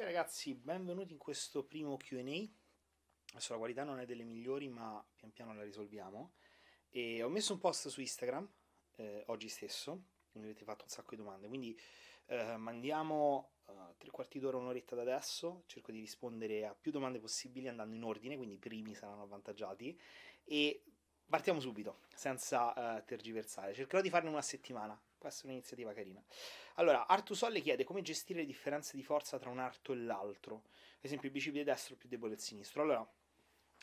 Ok ragazzi, benvenuti in questo primo Q&A. Adesso la qualità non è delle migliori, ma pian piano la risolviamo. E ho messo un post su Instagram oggi stesso, mi avete fatto un sacco di domande, quindi mandiamo tre quarti d'ora, un'oretta da adesso, cerco di rispondere a più domande possibili andando in ordine, quindi i primi saranno avvantaggiati. E partiamo subito, senza tergiversare, cercherò di farne una settimana. Questa è un'iniziativa carina. Allora, Artusolle chiede come gestire le differenze di forza tra un arto e l'altro. Ad esempio, il bicipite destro è più debole del sinistro. Allora,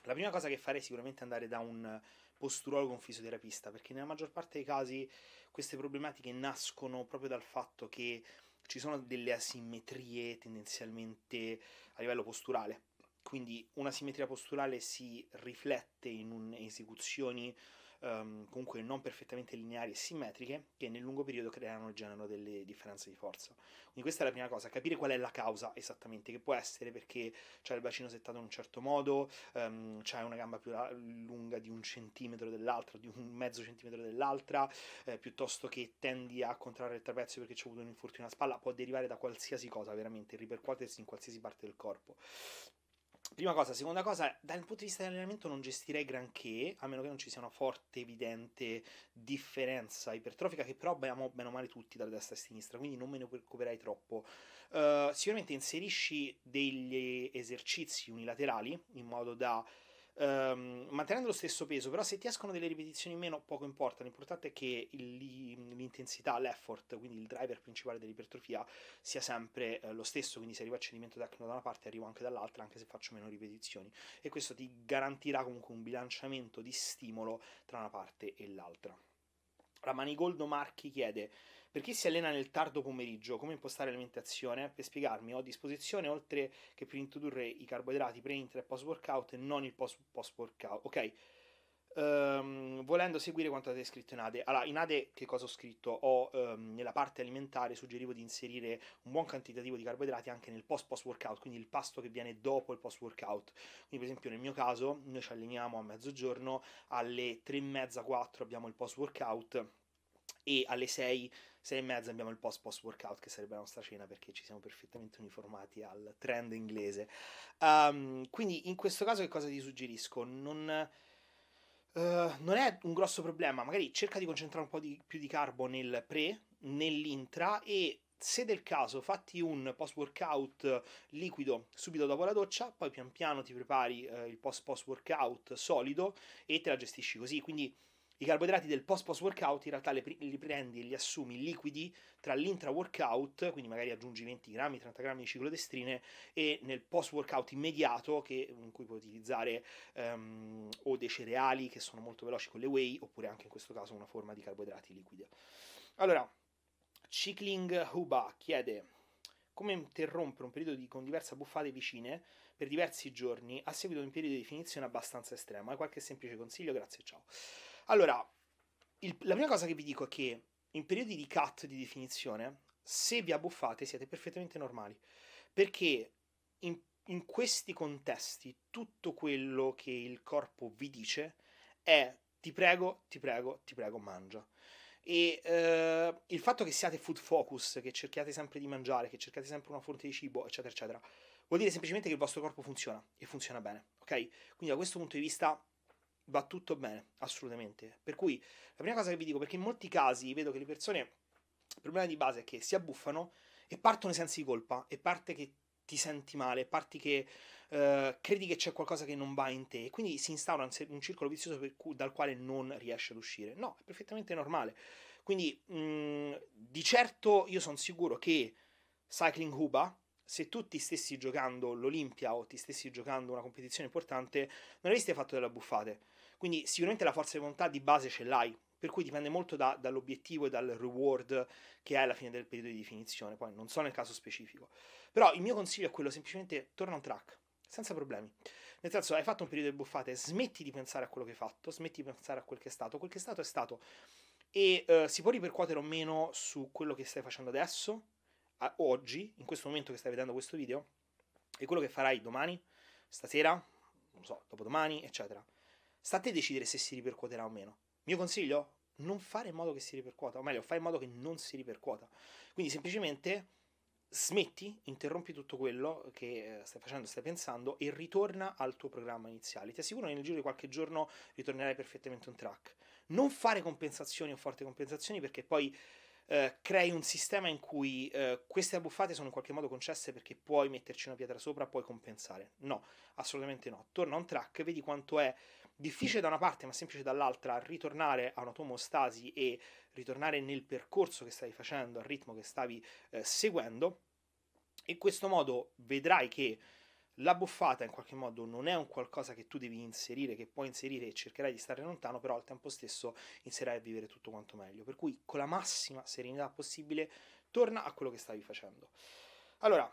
la prima cosa che farei è sicuramente andare da un posturologo, un fisioterapista, perché nella maggior parte dei casi queste problematiche nascono proprio dal fatto che ci sono delle asimmetrie tendenzialmente a livello posturale. Quindi una simmetria posturale si riflette in esecuzioni comunque non perfettamente lineari e simmetriche, che nel lungo periodo creano e generano delle differenze di forza. Quindi questa è la prima cosa, capire qual è la causa esattamente, che può essere perché c'hai il bacino settato in un certo modo, c'hai una gamba più lunga di un centimetro dell'altra, di un mezzo centimetro dell'altra, piuttosto che tendi a contrarre il trapezio perché c'è avuto un infortunio alla spalla. Può derivare da qualsiasi cosa, veramente, ripercuotersi in qualsiasi parte del corpo. Prima cosa. Seconda cosa, dal punto di vista dell'allenamento non gestirei granché, a meno che non ci sia una forte, evidente differenza ipertrofica, che però abbiamo bene o male tutti dalla destra e sinistra, quindi non me ne preoccuperei troppo. Sicuramente inserisci degli esercizi unilaterali, in modo da, mantenendo lo stesso peso, però se ti escono delle ripetizioni in meno poco importa, l'importante è che l'intensità, l'effort, quindi il driver principale dell'ipertrofia sia sempre lo stesso, quindi se arrivo a cedimento tecnico da una parte arrivo anche dall'altra, anche se faccio meno ripetizioni, e questo ti garantirà comunque un bilanciamento di stimolo tra una parte e l'altra. La Manigoldo Marchi chiede: per chi si allena nel tardo pomeriggio, come impostare l'alimentazione? Per spiegarmi, ho a disposizione, oltre che per introdurre i carboidrati pre-intra e post-workout, e non il post-workout. Ok, volendo seguire quanto avete scritto in ADE. Allora, in ADE che cosa ho scritto? Nella parte alimentare suggerivo di inserire un buon quantitativo di carboidrati anche nel post-workout, quindi il pasto che viene dopo il post-workout. Quindi per esempio nel mio caso, noi ci alleniamo a mezzogiorno, alle 3:30, 4 abbiamo il post-workout, e alle 6:30 abbiamo il post-workout, che sarebbe la nostra cena, perché ci siamo perfettamente uniformati al trend inglese. Quindi in questo caso che cosa ti suggerisco? Non è un grosso problema, magari cerca di concentrare un po' più di carbo nel pre, nell'intra, e se del caso fatti un post-workout liquido subito dopo la doccia, poi pian piano ti prepari il post-workout solido e te la gestisci così. Quindi i carboidrati del post-workout in realtà li prendi e li assumi liquidi tra l'intra-workout, quindi magari aggiungi 20 grammi, 30 grammi di ciclodestrine, e nel post-workout immediato, in cui puoi utilizzare o dei cereali che sono molto veloci con le whey, oppure anche in questo caso una forma di carboidrati liquida. Allora, Chickling Huba chiede: come interrompere un periodo con diverse buffate vicine per diversi giorni a seguito di un periodo di definizione abbastanza estrema? Qualche semplice consiglio? Grazie, ciao. Allora, la prima cosa che vi dico è che in periodi di cut, di definizione, se vi abbuffate siete perfettamente normali, perché in questi contesti tutto quello che il corpo vi dice è: ti prego, mangia. E il fatto che siate food focus, che cerchiate sempre di mangiare, che cercate sempre una fonte di cibo, eccetera eccetera, vuol dire semplicemente che il vostro corpo funziona, e funziona bene, ok? Quindi da questo punto di vista va tutto bene, assolutamente. Per cui la prima cosa che vi dico, perché in molti casi vedo che le persone, il problema di base è che si abbuffano e partono i sensi di colpa, e parte che ti senti male, parti che credi che c'è qualcosa che non va in te, e quindi si instaura un circolo vizioso dal quale non riesci ad uscire. No, è perfettamente normale. Quindi di certo io sono sicuro che Cycling Huba, se tu ti stessi giocando l'Olimpia o ti stessi giocando una competizione importante, non avresti fatto delle buffate. Quindi sicuramente la forza di volontà di base ce l'hai, per cui dipende molto dall'obiettivo e dal reward che hai alla fine del periodo di definizione. Poi non so nel caso specifico, però il mio consiglio è quello: semplicemente torna on track, senza problemi. Nel senso, hai fatto un periodo di buffate, smetti di pensare a quello che hai fatto, smetti di pensare a quel che è stato, e si può ripercuotere o meno su quello che stai facendo adesso, oggi, in questo momento che stai vedendo questo video, e quello che farai domani, stasera, non so, dopodomani, eccetera. Sta a te decidere se si ripercuoterà o meno. Mio consiglio? Non fare in modo che si ripercuota, o meglio, fai in modo che non si ripercuota. Quindi semplicemente smetti, interrompi tutto quello che stai facendo, stai pensando, e ritorna al tuo programma iniziale. Ti assicuro che nel giro di qualche giorno ritornerai perfettamente on track. Non fare compensazioni o forti compensazioni, perché poi crei un sistema in cui queste abbuffate sono in qualche modo concesse perché puoi metterci una pietra sopra, puoi compensare. No, assolutamente no. Torna on track, vedi quanto è difficile da una parte ma semplice dall'altra ritornare a un'automostasi e ritornare nel percorso che stavi facendo, al ritmo che stavi seguendo. In questo modo vedrai che la buffata in qualche modo non è un qualcosa che tu devi inserire, che puoi inserire, e cercherai di stare lontano, però al tempo stesso inserai a vivere tutto quanto meglio. Per cui con la massima serenità possibile torna a quello che stavi facendo. Allora,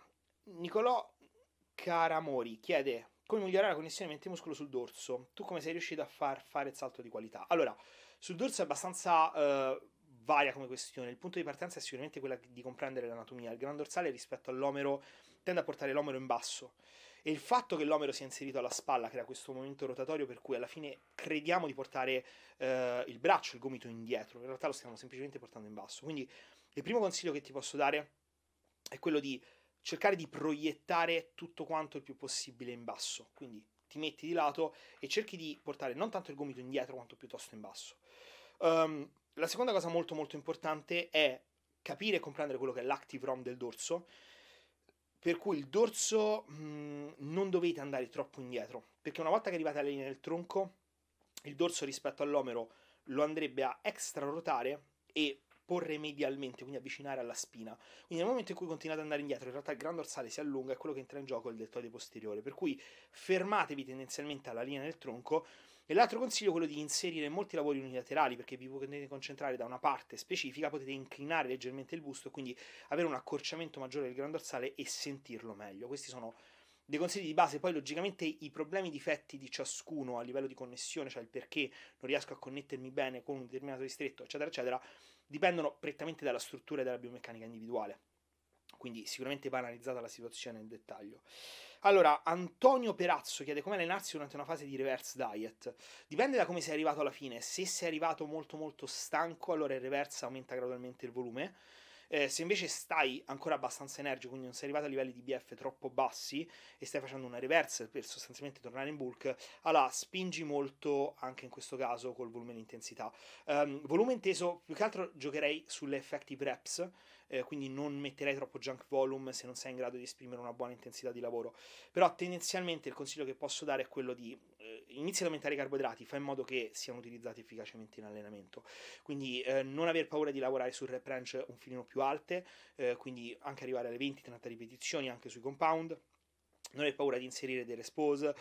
Nicolò Caramori chiede: come migliorare la connessione mente-muscolo sul dorso? Tu come sei riuscito a far fare il salto di qualità? Allora, sul dorso è abbastanza varia come questione. Il punto di partenza è sicuramente quella di comprendere l'anatomia. Il gran dorsale rispetto all'omero tende a portare l'omero in basso, e il fatto che l'omero sia inserito alla spalla crea questo movimento rotatorio per cui alla fine crediamo di portare il braccio, il gomito indietro. In realtà lo stiamo semplicemente portando in basso. Quindi il primo consiglio che ti posso dare è quello di cercare di proiettare tutto quanto il più possibile in basso, quindi ti metti di lato e cerchi di portare non tanto il gomito indietro quanto piuttosto in basso. La seconda cosa molto molto importante è capire e comprendere quello che è l'active ROM del dorso, per cui il dorso non dovete andare troppo indietro, perché una volta che arrivate alla linea del tronco il dorso rispetto all'omero lo andrebbe a extra rotare e porre medialmente, quindi avvicinare alla spina. Quindi nel momento in cui continuate ad andare indietro, in realtà il gran dorsale si allunga e quello che entra in gioco è il deltoide posteriore, per cui fermatevi tendenzialmente alla linea del tronco. E l'altro consiglio è quello di inserire molti lavori unilaterali, perché vi potete concentrare da una parte specifica, potete inclinare leggermente il busto e quindi avere un accorciamento maggiore del gran dorsale e sentirlo meglio. Questi sono dei consigli di base. Poi logicamente i problemi, i difetti di ciascuno a livello di connessione, cioè il perché non riesco a connettermi bene con un determinato distretto, eccetera eccetera, dipendono prettamente dalla struttura e dalla biomeccanica individuale, quindi sicuramente va analizzata la situazione nel dettaglio. Allora, Antonio Perazzo chiede: come allenarsi durante una fase di reverse diet? Dipende da come sei arrivato alla fine. Se sei arrivato molto molto stanco, allora il reverse aumenta gradualmente il volume. Se invece stai ancora abbastanza energico, quindi non sei arrivato a livelli di BF troppo bassi e stai facendo una reverse per sostanzialmente tornare in bulk, allora spingi molto anche in questo caso col volume e l'intensità. Volume inteso, più che altro giocherei sulle effective reps, quindi non metterei troppo junk volume se non sei in grado di esprimere una buona intensità di lavoro. Però tendenzialmente il consiglio che posso dare è quello di inizia ad aumentare i carboidrati, fa in modo che siano utilizzati efficacemente in allenamento, quindi non aver paura di lavorare sul rep range un filino più alte, quindi anche arrivare alle 20-30 ripetizioni anche sui compound. Non hai paura di inserire delle pause,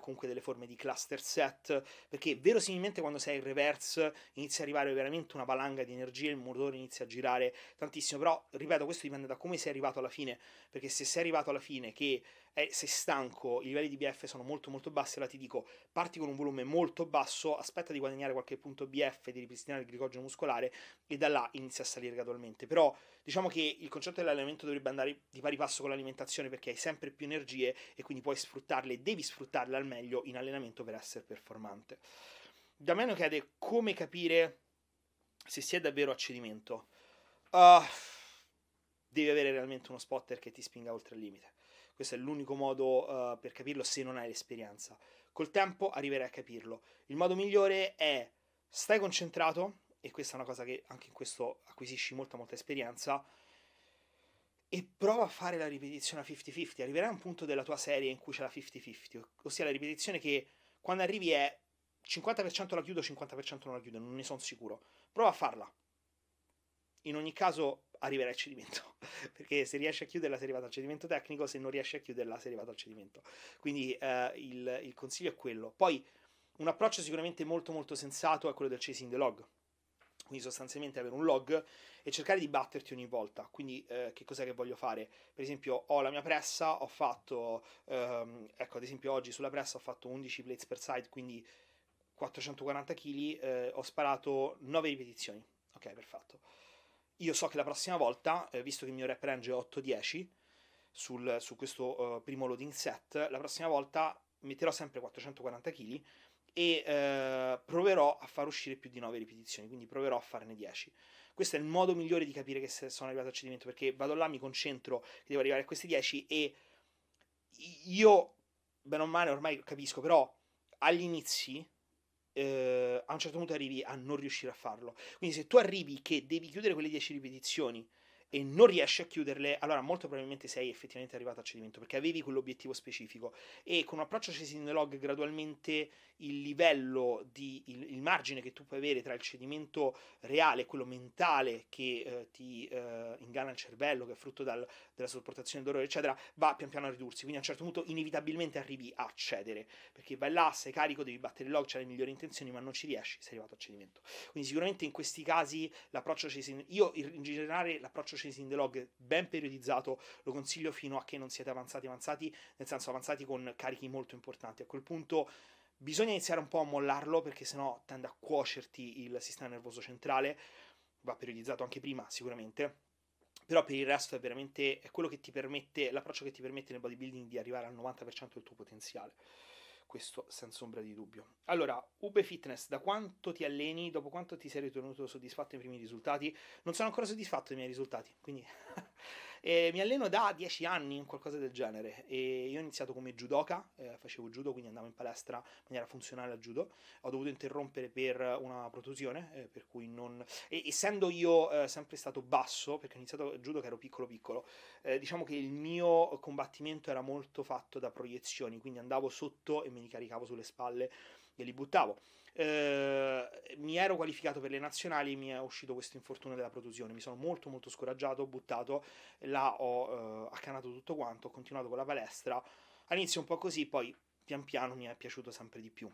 comunque delle forme di cluster set, perché verosimilmente quando sei in reverse inizia ad arrivare veramente una valanga di energia, il motore inizia a girare tantissimo. Però, ripeto, questo dipende da come sei arrivato alla fine, perché se sei arrivato alla fine che sei stanco, i livelli di BF sono molto molto bassi, allora ti dico, parti con un volume molto basso, aspetta di guadagnare qualche punto BF, di ripristinare il glicogeno muscolare e da là inizia a salire gradualmente. Però diciamo che il concetto dell'allenamento dovrebbe andare di pari passo con l'alimentazione, perché hai sempre più energie e quindi puoi sfruttarle, devi sfruttarle al meglio in allenamento per essere performante. Damiano chiede: come capire se si è davvero a cedimento? Devi avere realmente uno spotter che ti spinga oltre il limite. Questo è l'unico modo per capirlo, se non hai l'esperienza. Col tempo arriverai a capirlo. Il modo migliore è: stai concentrato, e questa è una cosa che anche in questo acquisisci molta molta esperienza, e prova a fare la ripetizione a 50-50, arriverai a un punto della tua serie in cui c'è la 50-50, ossia la ripetizione che quando arrivi è 50% la chiudo, 50% non la chiudo, non ne sono sicuro. Prova a farla. In ogni caso arriverai al cedimento, perché se riesci a chiuderla sei arrivato al cedimento tecnico, se non riesci a chiuderla sei arrivato al cedimento. Quindi il consiglio è quello. Poi un approccio sicuramente molto molto sensato è quello del chasing the log. Quindi sostanzialmente avere un log e cercare di batterti ogni volta. Quindi che cos'è che voglio fare? Per esempio ho la mia pressa, ho fatto, ecco ad esempio oggi sulla pressa ho fatto 11 plates per side, quindi 440 kg, ho sparato 9 ripetizioni, ok, perfetto. Io so che la prossima volta, visto che il mio rep range è 8-10 su questo primo loading set, la prossima volta metterò sempre 440 kg e proverò a far uscire più di 9 ripetizioni, quindi proverò a farne 10. Questo è il modo migliore di capire che sono arrivato al cedimento, perché vado là, mi concentro che devo arrivare a questi 10 e io, bene o male, ormai capisco, però agli inizi a un certo punto arrivi a non riuscire a farlo. Quindi se tu arrivi che devi chiudere quelle 10 ripetizioni e non riesci a chiuderle, allora molto probabilmente sei effettivamente arrivato al cedimento, perché avevi quell'obiettivo specifico, e con un approccio cesinolog gradualmente il livello di il margine che tu puoi avere tra il cedimento reale e quello mentale che ti inganna il cervello, che è frutto della sopportazione del dolore eccetera, va pian piano a ridursi. Quindi a un certo punto inevitabilmente arrivi a cedere, perché vai là, sei carico, devi battere il log, c'hai le migliori intenzioni ma non ci riesci, sei arrivato al cedimento. Quindi sicuramente in questi casi l'approccio cesinolog, io in generale l'approccio Sindelog ben periodizzato lo consiglio fino a che non siete avanzati, nel senso avanzati con carichi molto importanti. A quel punto bisogna iniziare un po' a mollarlo, perché sennò tende a cuocerti il sistema nervoso centrale. Va periodizzato anche prima sicuramente, però per il resto è veramente è quello che ti permette, l'approccio che ti permette nel bodybuilding di arrivare al 90% del tuo potenziale, questo senza ombra di dubbio. Allora, Ube Fitness, da quanto ti alleni? Dopo quanto ti sei ritenuto soddisfatto dei primi risultati? Non sono ancora soddisfatto dei miei risultati, quindi mi alleno da 10 anni, qualcosa del genere. E io ho iniziato come judoka, facevo judo, quindi andavo in palestra in maniera funzionale al judo. Ho dovuto interrompere per una protusione, per cui non... essendo io sempre stato basso, perché ho iniziato judo che ero piccolo, diciamo che il mio combattimento era molto fatto da proiezioni, quindi andavo sotto e mi ricaricavo sulle spalle e li buttavo. Mi ero qualificato per le nazionali, mi è uscito questo infortunio della protusione, mi sono molto scoraggiato, ho buttato, là ho accanato tutto quanto, ho continuato con la palestra, all'inizio un po' così, poi pian piano mi è piaciuto sempre di più.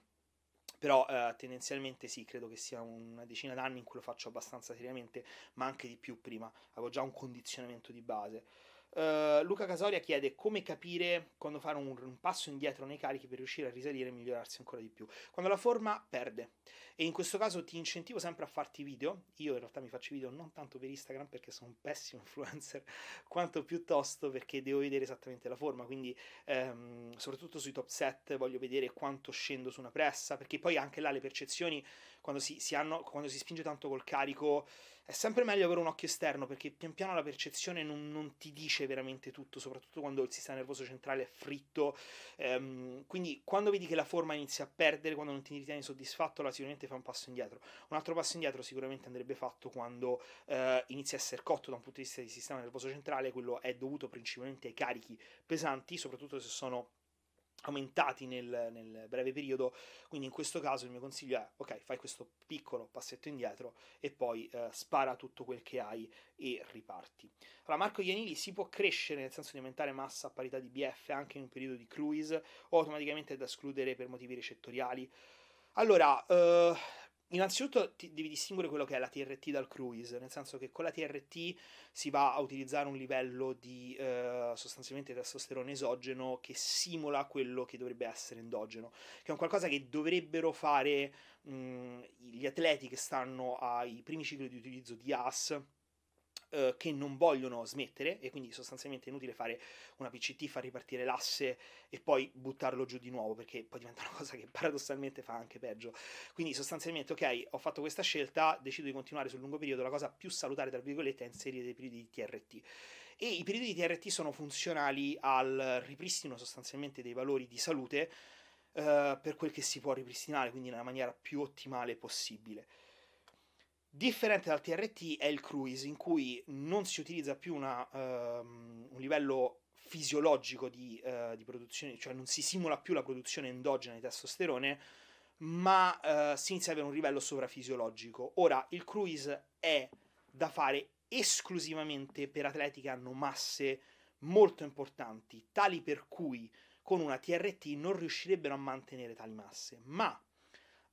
Però tendenzialmente sì, credo che sia una decina d'anni in cui lo faccio abbastanza seriamente, ma anche di più prima, avevo già un condizionamento di base. Luca Casoria chiede come capire quando fare un passo indietro nei carichi per riuscire a risalire e migliorarsi ancora di più. Quando la forma perde, e in questo caso ti incentivo sempre a farti video. Io in realtà mi faccio video non tanto per Instagram, perché sono un pessimo influencer, quanto piuttosto perché devo vedere esattamente la forma, quindi soprattutto sui top set voglio vedere quanto scendo su una pressa, perché poi anche là le percezioni quando quando si spinge tanto col carico è sempre meglio avere un occhio esterno, perché pian piano la percezione non ti dice veramente tutto, soprattutto quando il sistema nervoso centrale è fritto. Quindi quando vedi che la forma inizia a perdere, quando non ti ritieni soddisfatto, la sicuramente fa un passo indietro. Un altro passo indietro sicuramente andrebbe fatto quando inizia a essere cotto da un punto di vista del sistema nervoso centrale. Quello è dovuto principalmente ai carichi pesanti, soprattutto se sono aumentati nel breve periodo. Quindi in questo caso il mio consiglio è: ok, fai questo piccolo passetto indietro e poi spara tutto quel che hai e riparti. Allora, Marco Ianili: si può crescere, nel senso di aumentare massa a parità di BF anche in un periodo di cruise, o automaticamente è da escludere per motivi recettoriali? Allora, innanzitutto devi distinguere quello che è la TRT dal cruise, nel senso che con la TRT si va a utilizzare un livello di sostanzialmente testosterone esogeno che simula quello che dovrebbe essere endogeno, che è un qualcosa che dovrebbero fare gli atleti che stanno ai primi cicli di utilizzo di AS, che non vogliono smettere, e quindi sostanzialmente è inutile fare una PCT, far ripartire l'asse e poi buttarlo giù di nuovo, perché poi diventa una cosa che paradossalmente fa anche peggio. Quindi sostanzialmente, ok, ho fatto questa scelta, decido di continuare sul lungo periodo, la cosa più salutare tra virgolette è inserire dei periodi di TRT, e i periodi di TRT sono funzionali al ripristino sostanzialmente dei valori di salute per quel che si può ripristinare, quindi nella maniera più ottimale possibile. Differente dal TRT è il cruise, in cui non si utilizza più un livello fisiologico di produzione, cioè non si simula più la produzione endogena di testosterone, ma si inizia ad avere un livello sovrafisiologico. Ora, il cruise è da fare esclusivamente per atleti che hanno masse molto importanti, tali per cui con una TRT non riuscirebbero a mantenere tali masse, ma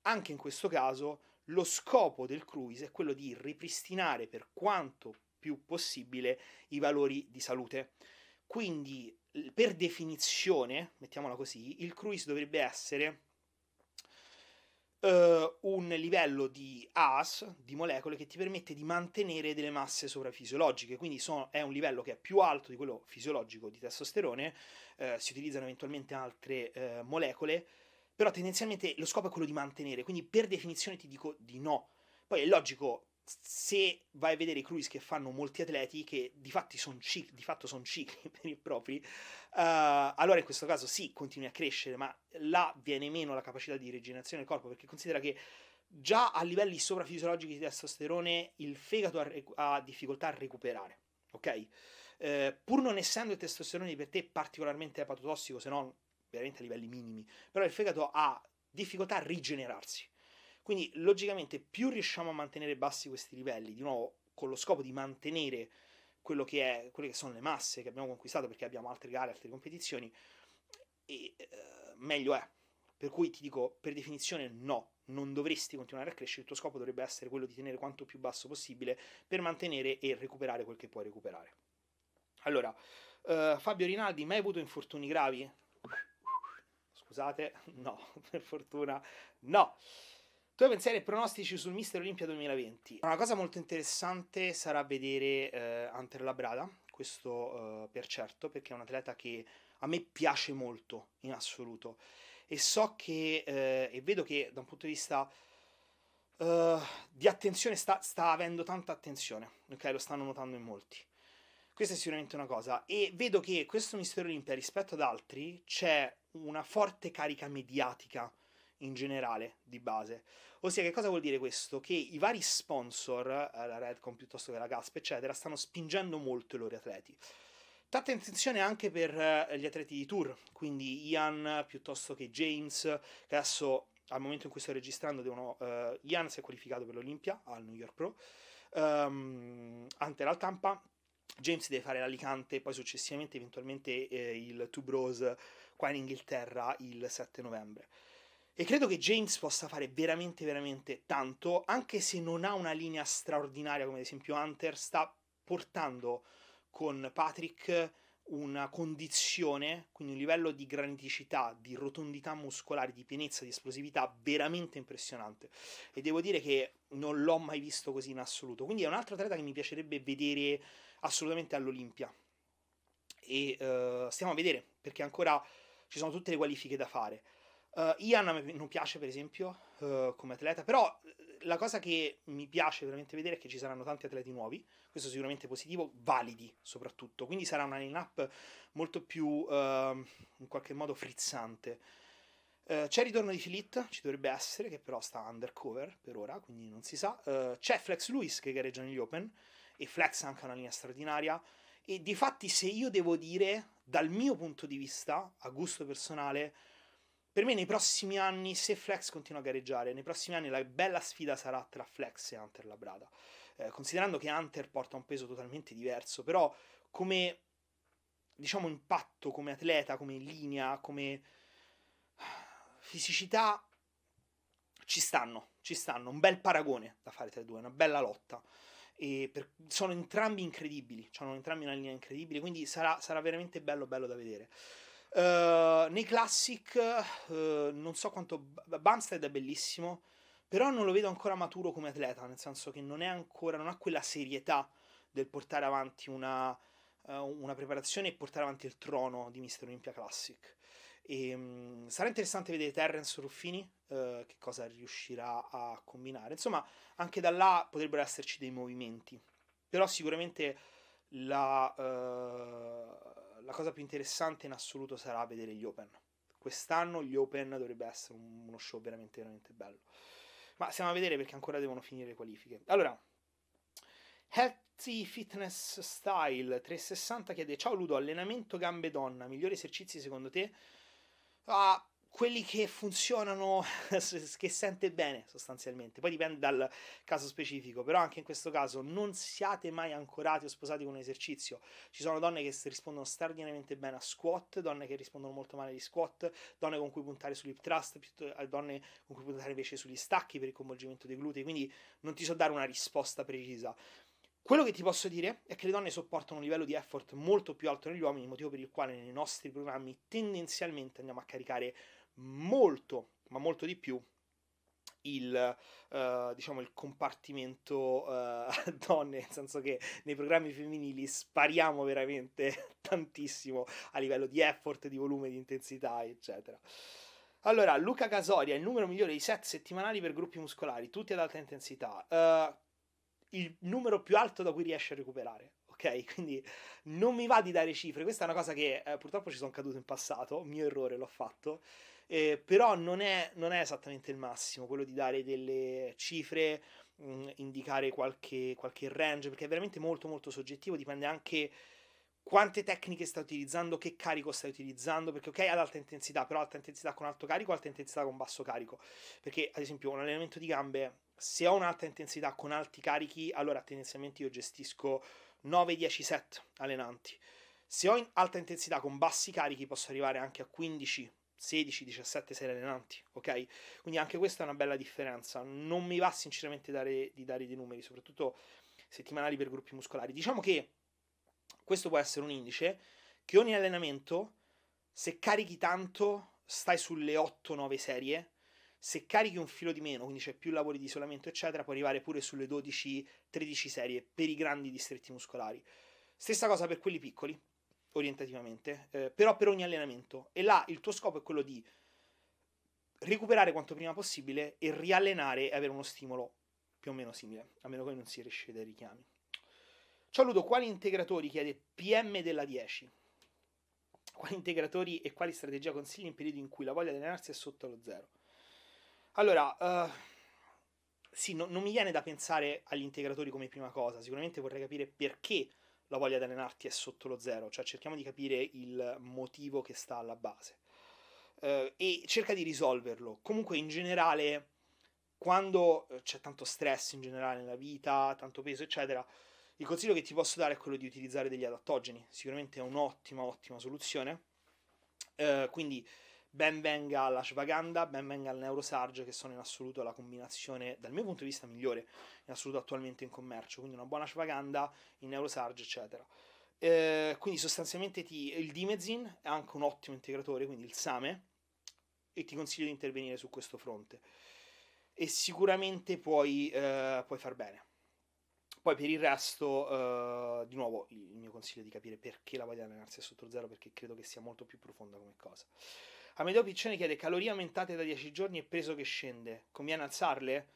anche in questo caso lo scopo del cruise è quello di ripristinare per quanto più possibile i valori di salute. Quindi, per definizione, mettiamola così, il cruise dovrebbe essere un livello di AS, di molecole, che ti permette di mantenere delle masse sovrafisiologiche. Quindi è un livello che è più alto di quello fisiologico di testosterone, si utilizzano eventualmente altre molecole, però tendenzialmente lo scopo è quello di mantenere, quindi per definizione ti dico di no. Poi è logico se vai a vedere i cruise che fanno molti atleti, che di fatto sono cicli per i propri, allora in questo caso sì, continui a crescere, ma là viene meno la capacità di rigenerazione del corpo, perché considera che già a livelli sovrafisiologici di testosterone il fegato ha difficoltà a recuperare, ok? Pur non essendo il testosterone per te particolarmente epatotossico, se non veramente a livelli minimi, però il fegato ha difficoltà a rigenerarsi. Quindi logicamente più riusciamo a mantenere bassi questi livelli, di nuovo con lo scopo di mantenere quelle che sono le masse che abbiamo conquistato, perché abbiamo altre gare, altre competizioni, e meglio è. Per cui ti dico, per definizione no, non dovresti continuare a crescere, il tuo scopo dovrebbe essere quello di tenere quanto più basso possibile per mantenere e recuperare quel che puoi recuperare. Allora, Fabio Rinaldi, mai avuto infortuni gravi? Scusate, no, per fortuna no. Tu hai pensato ai pronostici sul Mister Olimpia 2020? Una cosa molto interessante sarà vedere Hunter LaBrada, questo per certo, perché è un atleta che a me piace molto in assoluto, e so che, e vedo che da un punto di vista di attenzione sta avendo tanta attenzione, ok? Lo stanno notando in molti. Questa è sicuramente una cosa, e vedo che questo Mister Olimpia rispetto ad altri c'è una forte carica mediatica in generale di base, ossia che cosa vuol dire questo? Che i vari sponsor, la Redcon piuttosto che la Gasp eccetera, stanno spingendo molto i loro atleti. Tanta attenzione anche per gli atleti di tour, quindi Ian piuttosto che James, che adesso al momento in cui sto registrando devono, Ian si è qualificato per l'Olimpia al New York Pro, Hunter al Tampa, James deve fare l'Alicante, poi successivamente eventualmente il Two Bros qua in Inghilterra il 7 novembre. E credo che James possa fare veramente, veramente tanto, anche se non ha una linea straordinaria come ad esempio Hunter, sta portando con Patrick una condizione, quindi un livello di graniticità, di rotondità muscolare, di pienezza, di esplosività veramente impressionante. E devo dire che non l'ho mai visto così in assoluto. Quindi è un altro atleta che mi piacerebbe vedere assolutamente all'Olimpia. E stiamo a vedere, perché ancora ci sono tutte le qualifiche da fare. Ian a me non piace per esempio come atleta, però la cosa che mi piace veramente vedere è che ci saranno tanti atleti nuovi, questo sicuramente positivo, validi soprattutto, quindi sarà una line-up molto più in qualche modo frizzante. C'è il ritorno di Philippe, ci dovrebbe essere, che però sta undercover per ora, quindi non si sa. C'è Flex Lewis che gareggia negli Open, e Flex ha anche una linea straordinaria, e di fatti se io devo dire, dal mio punto di vista, a gusto personale, per me nei prossimi anni, se Flex continua a gareggiare, nei prossimi anni la bella sfida sarà tra Flex e Hunter LaBrada, considerando che Hunter porta un peso totalmente diverso, però come, diciamo, impatto, come atleta, come linea, come fisicità, ci stanno, un bel paragone da fare tra i due, una bella lotta, e sono entrambi incredibili, hanno entrambi una linea incredibile, quindi sarà veramente bello da vedere. Nei classic non so quanto Bumstead è bellissimo, però non lo vedo ancora maturo come atleta, nel senso che non ha quella serietà del portare avanti una preparazione e portare avanti il trono di Mister Olimpia Classic. E, sarà interessante vedere Terrence Ruffini che cosa riuscirà a combinare, insomma anche da là potrebbero esserci dei movimenti, però sicuramente la cosa più interessante in assoluto sarà vedere gli Open. Quest'anno gli Open dovrebbe essere uno show veramente, veramente bello. Ma stiamo a vedere, perché ancora devono finire le qualifiche. Allora, Healthy Fitness Style 360 chiede: ciao Ludo, allenamento gambe donna, migliori esercizi secondo te? Ah, quelli che funzionano, che sente bene sostanzialmente. Poi dipende dal caso specifico, però anche in questo caso non siate mai ancorati o sposati con un esercizio. Ci sono donne che rispondono straordinariamente bene a squat, donne che rispondono molto male agli squat, donne con cui puntare sull'hip thrust, donne con cui puntare invece sugli stacchi per il coinvolgimento dei glutei, quindi non ti so dare una risposta precisa. Quello che ti posso dire è che le donne sopportano un livello di effort molto più alto degli uomini, motivo per il quale nei nostri programmi tendenzialmente andiamo a caricare molto, ma molto di più il compartimento donne, nel senso che nei programmi femminili spariamo veramente tantissimo a livello di effort, di volume, di intensità, eccetera. Allora, Luca Casoria, il numero migliore di set settimanali per gruppi muscolari, tutti ad alta intensità. il numero più alto da cui riesce a recuperare, ok? Quindi non mi va di dare cifre, questa è una cosa che purtroppo ci sono caduto in passato, mio errore, l'ho fatto, però non è esattamente il massimo quello di dare delle cifre, indicare qualche range, perché è veramente molto molto soggettivo, dipende anche quante tecniche stai utilizzando, che carico stai utilizzando, perché ok ad alta intensità, però alta intensità con alto carico, alta intensità con basso carico, perché ad esempio un allenamento di gambe, se ho un'alta intensità con alti carichi, allora tendenzialmente io gestisco 9-10 set allenanti, se ho in alta intensità con bassi carichi posso arrivare anche a 15-16-17 serie allenanti, ok? Quindi anche questa è una bella differenza, non mi va sinceramente di dare dei numeri, soprattutto settimanali per gruppi muscolari. Diciamo che questo può essere un indice che ogni allenamento, se carichi tanto, stai sulle 8-9 serie, se carichi un filo di meno, quindi c'è più lavori di isolamento eccetera, puoi arrivare pure sulle 12-13 serie per i grandi distretti muscolari. Stessa cosa per quelli piccoli, orientativamente, però per ogni allenamento, e là il tuo scopo è quello di recuperare quanto prima possibile e riallenare e avere uno stimolo più o meno simile, a meno che non si riesce dai richiami. Ciao Ludo, quali integratori, chiede PM della 10, quali integratori e quali strategia consigli in periodi in cui la voglia di allenarsi è sotto lo zero? Allora, sì, non mi viene da pensare agli integratori come prima cosa, sicuramente vorrei capire perché la voglia di allenarti è sotto lo zero, cioè cerchiamo di capire il motivo che sta alla base e cerca di risolverlo. Comunque in generale, quando c'è tanto stress in generale nella vita, tanto peso eccetera, il consiglio che ti posso dare è quello di utilizzare degli adattogeni, sicuramente è un'ottima ottima soluzione, quindi ben venga all'ashwagandha, ben venga al neurosarge, che sono in assoluto la combinazione, dal mio punto di vista, migliore in assoluto attualmente in commercio, quindi una buona ashwagandha, il neurosarge eccetera. Quindi sostanzialmente il dimezin è anche un ottimo integratore, quindi il same, e ti consiglio di intervenire su questo fronte, e sicuramente puoi far bene. Poi per il resto, di nuovo, il mio consiglio è di capire perché la voglia di allenarsi è sotto zero, perché credo che sia molto più profonda come cosa. Amedeo Piccione chiede: calorie aumentate da 10 giorni e peso che scende, conviene alzarle?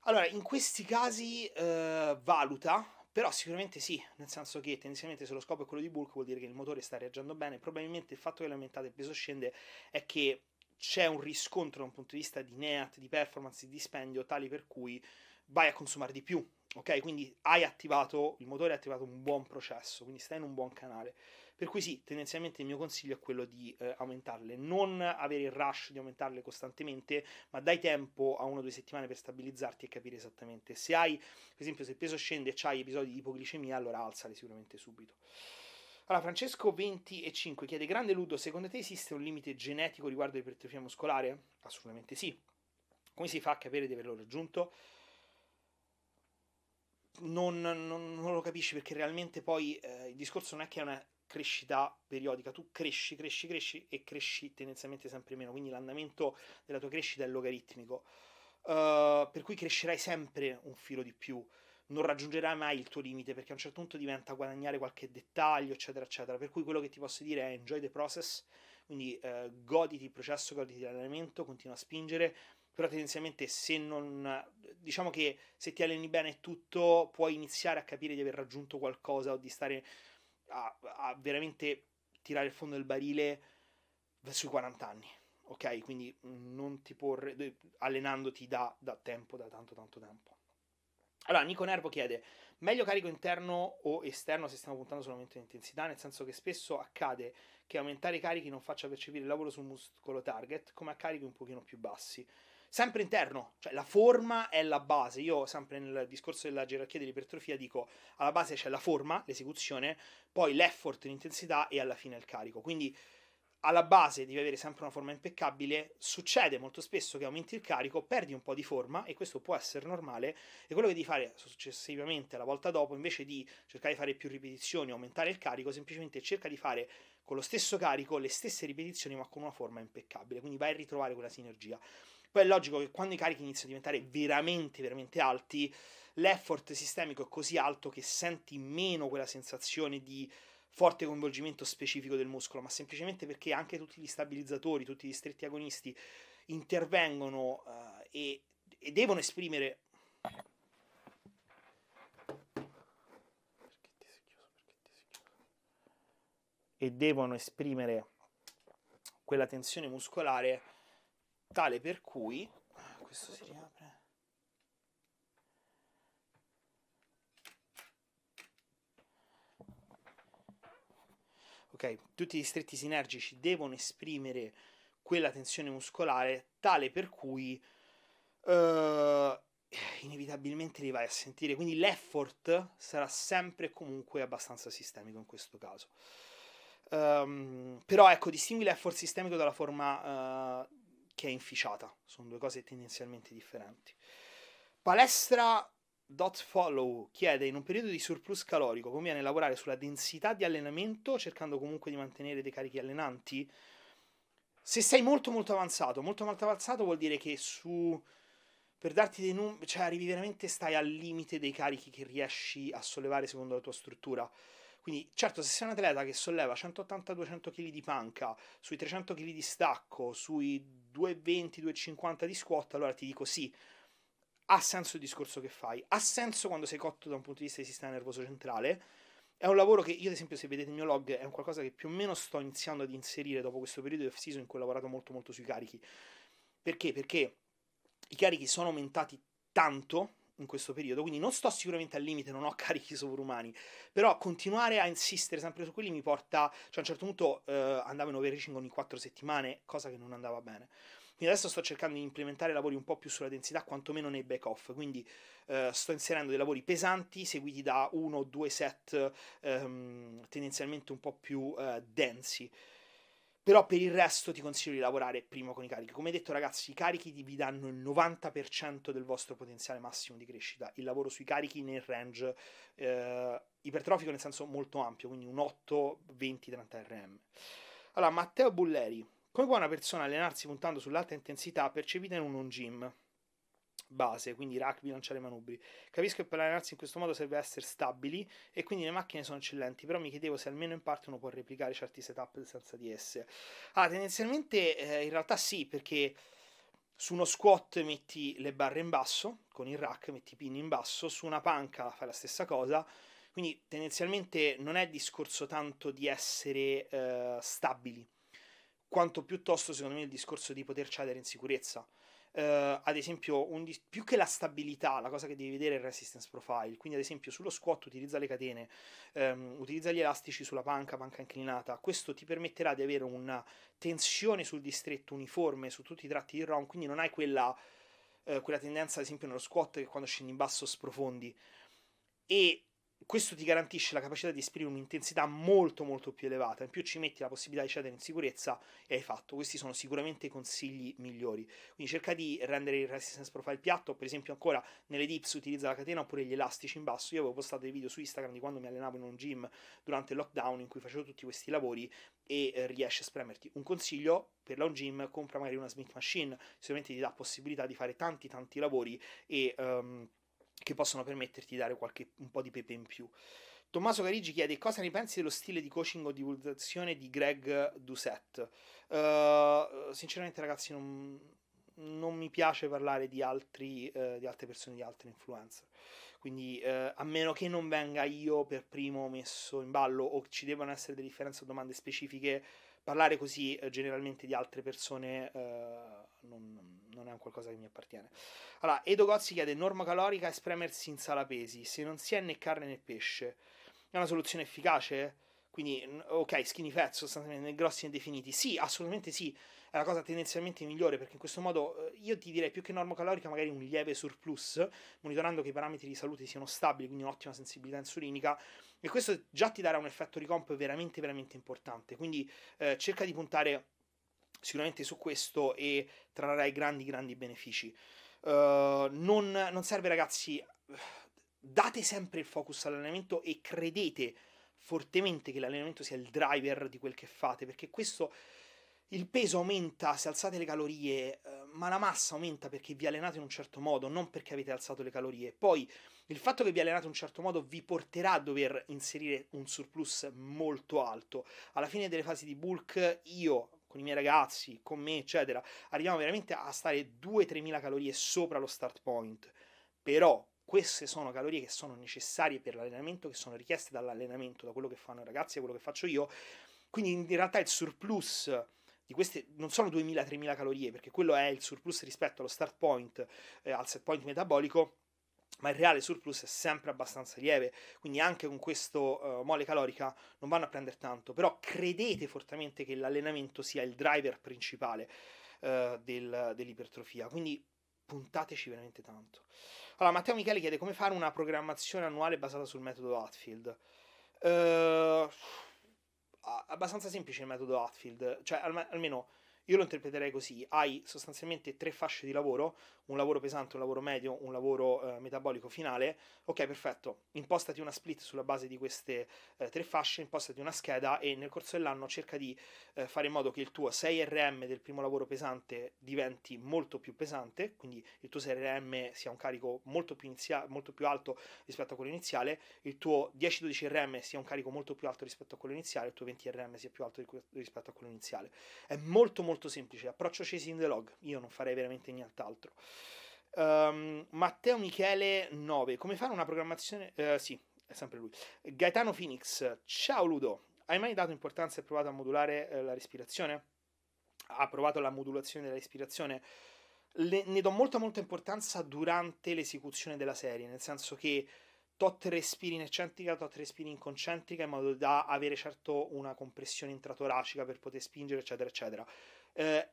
Allora, in questi casi valuta, però sicuramente sì, nel senso che tendenzialmente se lo scopo è quello di bulk vuol dire che il motore sta reagendo bene, probabilmente il fatto che le aumentate e il peso scende è che c'è un riscontro da un punto di vista di NEAT, di performance, di dispendio, tali per cui vai a consumare di più, ok? Quindi il motore ha attivato un buon processo, quindi stai in un buon canale. Per cui sì, tendenzialmente il mio consiglio è quello di aumentarle, non avere il rush di aumentarle costantemente, ma dai tempo a 1 o 2 settimane per stabilizzarti e capire esattamente. Se hai, per esempio, se il peso scende e c'hai episodi di ipoglicemia, allora alzale sicuramente subito. Allora, Francesco 25 chiede: grande Ludo, secondo te esiste un limite genetico riguardo all'ipertrofia muscolare? Assolutamente sì. Come si fa a capire di averlo raggiunto? Non lo capisci, perché realmente poi il discorso non è che è una crescita periodica, tu cresci e cresci tendenzialmente sempre meno, quindi l'andamento della tua crescita è logaritmico, per cui crescerai sempre un filo di più, non raggiungerai mai il tuo limite, perché a un certo punto diventa guadagnare qualche dettaglio eccetera eccetera, per cui quello che ti posso dire è enjoy the process, quindi goditi il processo, goditi l'allenamento, continua a spingere, però tendenzialmente diciamo che se ti alleni bene e tutto, puoi iniziare a capire di aver raggiunto qualcosa o di stare a veramente tirare il fondo del barile sui 40 anni, ok? Quindi non ti porre allenandoti da tempo, da tanto tempo. Allora, Nico Nerbo chiede: meglio carico interno o esterno se stiamo puntando sull'aumento di intensità? Nel senso che spesso accade che aumentare i carichi non faccia percepire il lavoro sul muscolo target, come a carichi un pochino più bassi. Sempre interno, cioè la forma è la base. Io sempre nel discorso della gerarchia dell'ipertrofia dico: alla base c'è la forma, l'esecuzione, poi l'effort, l'intensità e alla fine il carico. Quindi alla base devi avere sempre una forma impeccabile. Succede molto spesso che aumenti il carico, perdi un po' di forma, e questo può essere normale, e quello che devi fare successivamente, la volta dopo, invece di cercare di fare più ripetizioni, aumentare il carico, semplicemente cerca di fare con lo stesso carico le stesse ripetizioni ma con una forma impeccabile, quindi vai a ritrovare quella sinergia. Poi è logico che quando i carichi iniziano a diventare veramente, veramente alti, l'effort sistemico è così alto che senti meno quella sensazione di forte coinvolgimento specifico del muscolo, ma semplicemente perché anche tutti gli stabilizzatori, tutti gli stretti agonisti intervengono e devono esprimere e devono esprimere quella tensione muscolare tale per cui questo si riapre. Ok, tutti i distretti sinergici devono esprimere quella tensione muscolare tale per cui inevitabilmente li vai a sentire, quindi l'effort sarà sempre e comunque abbastanza sistemico in questo caso. Però ecco, distingui l'effort sistemico dalla forma che è inficiata, sono due cose tendenzialmente differenti. Palestra dot follow chiede: in un periodo di surplus calorico conviene lavorare sulla densità di allenamento cercando comunque di mantenere dei carichi allenanti? Se sei molto molto avanzato vuol dire che su, per darti dei numeri, cioè arrivi veramente, stai al limite dei carichi che riesci a sollevare secondo la tua struttura. Quindi certo, se sei un atleta che solleva 180-200 kg di panca, sui 300 kg di stacco, sui 220-250 di squat, allora ti dico sì, ha senso il discorso che fai, ha senso quando sei cotto da un punto di vista di sistema nervoso centrale. È un lavoro che io, ad esempio, se vedete il mio log, è un qualcosa che più o meno sto iniziando ad inserire dopo questo periodo di off-season in cui ho lavorato molto molto sui carichi. Perché? Perché i carichi sono aumentati tanto in questo periodo, quindi non sto sicuramente al limite, non ho carichi sovrumani, però continuare a insistere sempre su quelli mi porta, cioè a un certo punto andavo in overreaching ogni 4 settimane, cosa che non andava bene. Quindi adesso sto cercando di implementare lavori un po' più sulla densità, quantomeno nei back off, quindi sto inserendo dei lavori pesanti seguiti da 1 o 2 set tendenzialmente un po' più densi. Però per il resto ti consiglio di lavorare prima con i carichi. Come detto ragazzi, i carichi vi danno il 90% del vostro potenziale massimo di crescita. Il lavoro sui carichi nel range ipertrofico, nel senso molto ampio, quindi un 8, 20, 30 RM. Allora, Matteo Bulleri: come può una persona allenarsi puntando sull'alta intensità percepita in un non-gym? Base, quindi rack, bilanciare, manubri. Capisco che per allenarsi in questo modo serve essere stabili e quindi le macchine sono eccellenti, però mi chiedevo se almeno in parte uno può replicare certi setup senza di esse. Ah, tendenzialmente in realtà sì, perché su uno squat metti le barre in basso, con il rack metti i pini in basso, su una panca fai la stessa cosa, quindi tendenzialmente non è discorso tanto di essere stabili, quanto piuttosto secondo me il discorso di poter cedere in sicurezza. Ad esempio, più che la stabilità, la cosa che devi vedere è il resistance profile. Quindi ad esempio sullo squat utilizza le catene, utilizza gli elastici sulla panca inclinata. Questo ti permetterà di avere una tensione sul distretto uniforme su tutti i tratti di ROM, quindi non hai quella tendenza ad esempio nello squat che quando scendi in basso sprofondi, e questo ti garantisce la capacità di esprimere un'intensità molto molto più elevata. In più ci metti la possibilità di cedere in sicurezza e hai fatto. Questi sono sicuramente i consigli migliori, quindi cerca di rendere il resistance profile piatto. Per esempio ancora nelle dips utilizza la catena oppure gli elastici in basso. Io avevo postato dei video su Instagram di quando mi allenavo in un gym durante il lockdown in cui facevo tutti questi lavori e riesci a spremerti. Un consiglio per la un gym: compra magari una Smith Machine, sicuramente ti dà possibilità di fare tanti lavori e che possono permetterti di dare un po' di pepe in più. Tommaso Garigi chiede: cosa ne pensi dello stile di coaching o divulgazione di Greg Doucette? Sinceramente ragazzi, non mi piace parlare di altre persone, di altre influencer, quindi a meno che non venga io per primo messo in ballo o ci debbano essere delle differenze o domande specifiche, parlare così generalmente di altre persone non è un qualcosa che mi appartiene. Allora, Edo Gozzi chiede: norma calorica e spremersi in sala pesi, se non si è né carne né pesce, è una soluzione efficace? Quindi, ok, skinny fat sostanzialmente, né grossi né definiti. Sì, assolutamente sì, è la cosa tendenzialmente migliore, perché in questo modo io ti direi più che norma calorica magari un lieve surplus, monitorando che i parametri di salute siano stabili, quindi un'ottima sensibilità insulinica, e questo già ti darà un effetto ricomp veramente veramente importante. Quindi cerca di puntare sicuramente su questo e trarrai grandi benefici. Non serve ragazzi, date sempre il focus all'allenamento e credete fortemente che l'allenamento sia il driver di quel che fate, perché questo, il peso aumenta se alzate le calorie, ma la massa aumenta perché vi allenate in un certo modo, non perché avete alzato le calorie. Poi il fatto che vi allenate in un certo modo vi porterà a dover inserire un surplus molto alto. Alla fine delle fasi di bulk io, con i miei ragazzi, con me eccetera, arriviamo veramente a stare 2-3.000 calorie sopra lo start point, però queste sono calorie che sono necessarie per l'allenamento, che sono richieste dall'allenamento, da quello che fanno i ragazzi e quello che faccio io, Quindi in realtà il surplus di queste non sono 2000-3000 calorie, perché quello è il surplus rispetto allo start point, al set point metabolico, ma il reale surplus è sempre abbastanza lieve, quindi anche con questo mole calorica non vanno a prendere tanto. Però credete fortemente che l'allenamento sia il driver principale dell'ipertrofia, quindi puntateci veramente tanto. Allora, Matteo Michele chiede come fare una programmazione annuale basata sul metodo Hatfield. Abbastanza semplice il metodo Hatfield, cioè almeno io lo interpreterei così: hai sostanzialmente tre fasce di lavoro, un lavoro pesante, un lavoro medio, un lavoro metabolico finale. Ok, perfetto, impostati una split sulla base di queste tre fasce, impostati una scheda e nel corso dell'anno cerca di fare in modo che il tuo 6RM del primo lavoro pesante diventi molto più pesante, quindi il tuo 6RM sia un carico molto più alto rispetto a quello iniziale, il tuo 10-12RM sia un carico molto più alto rispetto a quello iniziale, il tuo 20RM sia più alto rispetto a quello iniziale. È molto semplice, approccio chasing the log, io non farei veramente nient'altro. Matteo Michele 9, come fare una programmazione? Sì, è sempre lui. Gaetano Phoenix, ciao Ludo, hai mai dato importanza e provato a modulare la respirazione? Ha provato la modulazione della respirazione? Ne do molta importanza durante l'esecuzione della serie, nel senso che tot respiri in eccentrica, tot respiri in concentrica, in modo da avere certo una compressione intratoracica per poter spingere, eccetera, eccetera.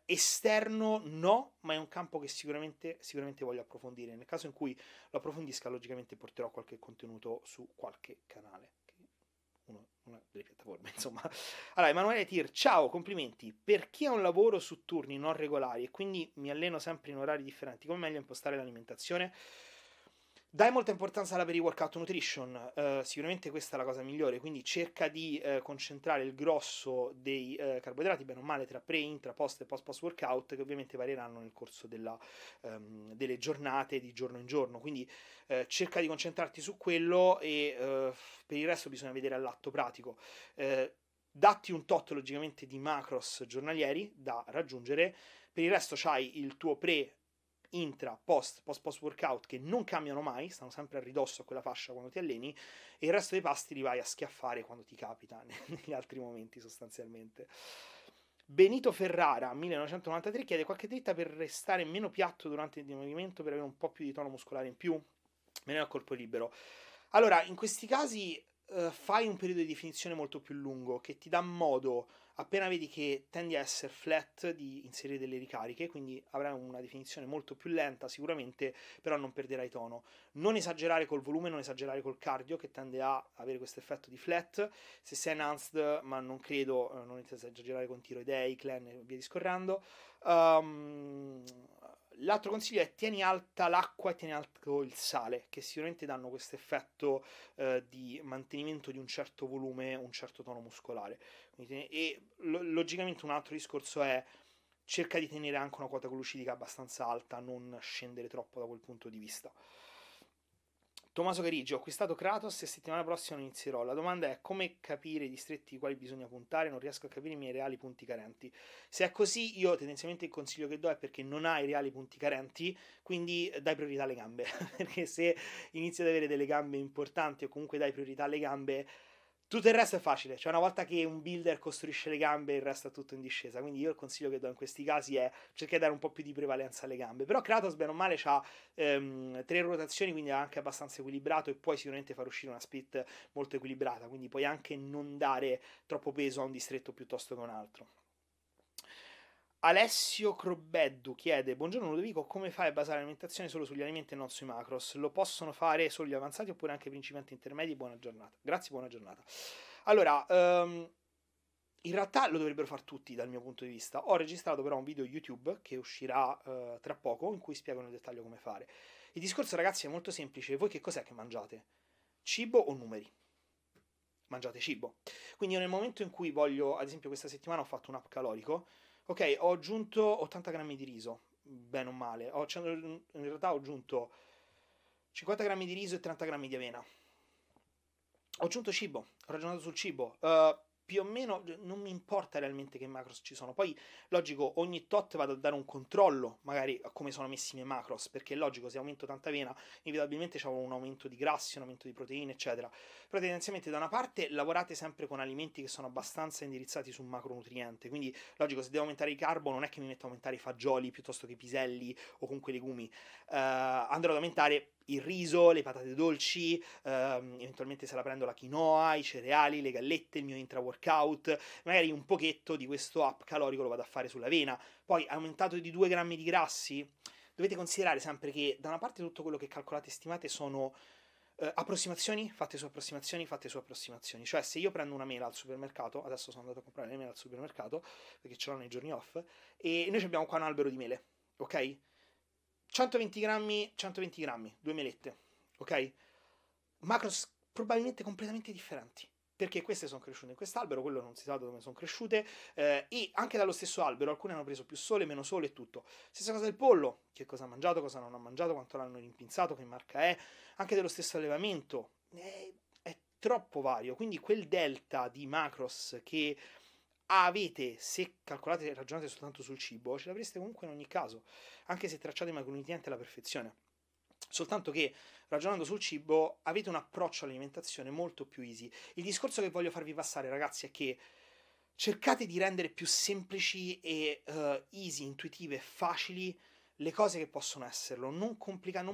Esterno no, ma è un campo che sicuramente voglio approfondire. Nel caso in cui lo approfondisca, logicamente porterò qualche contenuto su qualche canale, una delle piattaforme, insomma. Allora, Emanuele Tir, ciao, complimenti. Per chi ha un lavoro su turni non regolari e quindi mi alleno sempre in orari differenti, come meglio impostare l'alimentazione? Dai molta importanza alla peri-workout nutrition, sicuramente questa è la cosa migliore, quindi cerca di concentrare il grosso dei carboidrati, bene o male, tra pre, intra, post e post-post workout, che ovviamente varieranno nel corso delle giornate di giorno in giorno, quindi cerca di concentrarti su quello e per il resto bisogna vedere all'atto pratico. Datti un tot logicamente di macros giornalieri da raggiungere, per il resto c'hai il tuo pre, intra, post, post workout che non cambiano mai, stanno sempre a ridosso a quella fascia quando ti alleni, e il resto dei pasti li vai a schiaffare quando ti capita negli altri momenti sostanzialmente. Benito Ferrara 1993 chiede qualche dritta per restare meno piatto durante il movimento, per avere un po' più di tono muscolare in più, meno a corpo libero. Allora, in questi casi fai un periodo di definizione molto più lungo che ti dà modo, appena vedi che tendi a essere flat, di inserire delle ricariche, quindi avrai una definizione molto più lenta sicuramente, però non perderai tono. Non esagerare col volume, non esagerare col cardio che tende a avere questo effetto di flat. Se sei enhanced, ma non credo, non esagerare con tiroidei, clan e via discorrendo. L'altro consiglio è tieni alta l'acqua e tieni alto il sale, che sicuramente danno questo effetto di mantenimento di un certo volume, un certo tono muscolare. E logicamente un altro discorso è cerca di tenere anche una quota glucidica abbastanza alta, non scendere troppo da quel punto di vista. Tommaso Garigi, ho acquistato Kratos e settimana prossima inizierò. La domanda è come capire i distretti ai quali bisogna puntare, non riesco a capire i miei reali punti carenti. Se è così, io tendenzialmente il consiglio che do è perché non hai reali punti carenti, quindi dai priorità alle gambe, perché se inizi ad avere delle gambe importanti o comunque dai priorità alle gambe, tutto il resto è facile, cioè una volta che un builder costruisce le gambe il resto è tutto in discesa, quindi io il consiglio che do in questi casi è cercare di dare un po' più di prevalenza alle gambe. Però Kratos bene o male ha tre rotazioni, quindi è anche abbastanza equilibrato e puoi sicuramente far uscire una split molto equilibrata, quindi puoi anche non dare troppo peso a un distretto piuttosto che un altro. Alessio Crobeddu chiede buongiorno Ludovico, come fai a basare l'alimentazione solo sugli alimenti e non sui macros? Lo possono fare solo gli avanzati oppure anche i principianti intermedi? Buona giornata. Grazie, buona giornata. Allora, in realtà lo dovrebbero far tutti dal mio punto di vista. Ho registrato però un video YouTube che uscirà tra poco in cui spiego nel dettaglio come fare. Il discorso, ragazzi, è molto semplice. Voi che cos'è che mangiate? Cibo o numeri? Mangiate cibo. Quindi io nel momento in cui voglio, ad esempio questa settimana ho fatto un up calorico, ok, ho aggiunto 80 grammi di riso, bene o male, in realtà ho aggiunto 50 grammi di riso e 30 grammi di avena. Ho aggiunto cibo, ho ragionato sul cibo, più o meno non mi importa realmente che macros ci sono. Poi logico, ogni tot vado a dare un controllo magari a come sono messi i miei macros, perché è logico, se aumento tanta vena inevitabilmente c'è un aumento di grassi, un aumento di proteine eccetera. Però tendenzialmente da una parte lavorate sempre con alimenti che sono abbastanza indirizzati su un macronutriente, quindi logico, se devo aumentare i carbo non è che mi metto a aumentare i fagioli piuttosto che i piselli o comunque i legumi, andrò ad aumentare il riso, le patate dolci, eventualmente se la prendo la quinoa, i cereali, le gallette, il mio intra-workout, magari un pochetto di questo up calorico lo vado a fare sull'avena. Poi aumentato di 2 grammi di grassi, dovete considerare sempre che da una parte tutto quello che calcolate e stimate sono approssimazioni fatte su approssimazioni fatte su approssimazioni. Cioè se io prendo una mela al supermercato, adesso sono andato a comprare le mele al supermercato perché ce l'ho nei giorni off, e noi abbiamo qua un albero di mele, ok? 120 grammi, 120 grammi, 2 melette, ok? Macros probabilmente completamente differenti, perché queste sono cresciute in quest'albero, quello non si sa dove sono cresciute, e anche dallo stesso albero, alcune hanno preso più sole, meno sole e tutto. Stessa cosa del pollo, che cosa ha mangiato, cosa non ha mangiato, quanto l'hanno rimpinzato, che marca è, anche dello stesso allevamento, è troppo vario, quindi quel delta di macros che avete, se calcolate e ragionate soltanto sul cibo, ce l'avreste comunque in ogni caso, anche se tracciate i macronutrienti alla perfezione, soltanto che ragionando sul cibo avete un approccio all'alimentazione molto più easy. Il discorso che voglio farvi passare, ragazzi, è che cercate di rendere più semplici e easy, intuitive e facili le cose che possono esserlo, non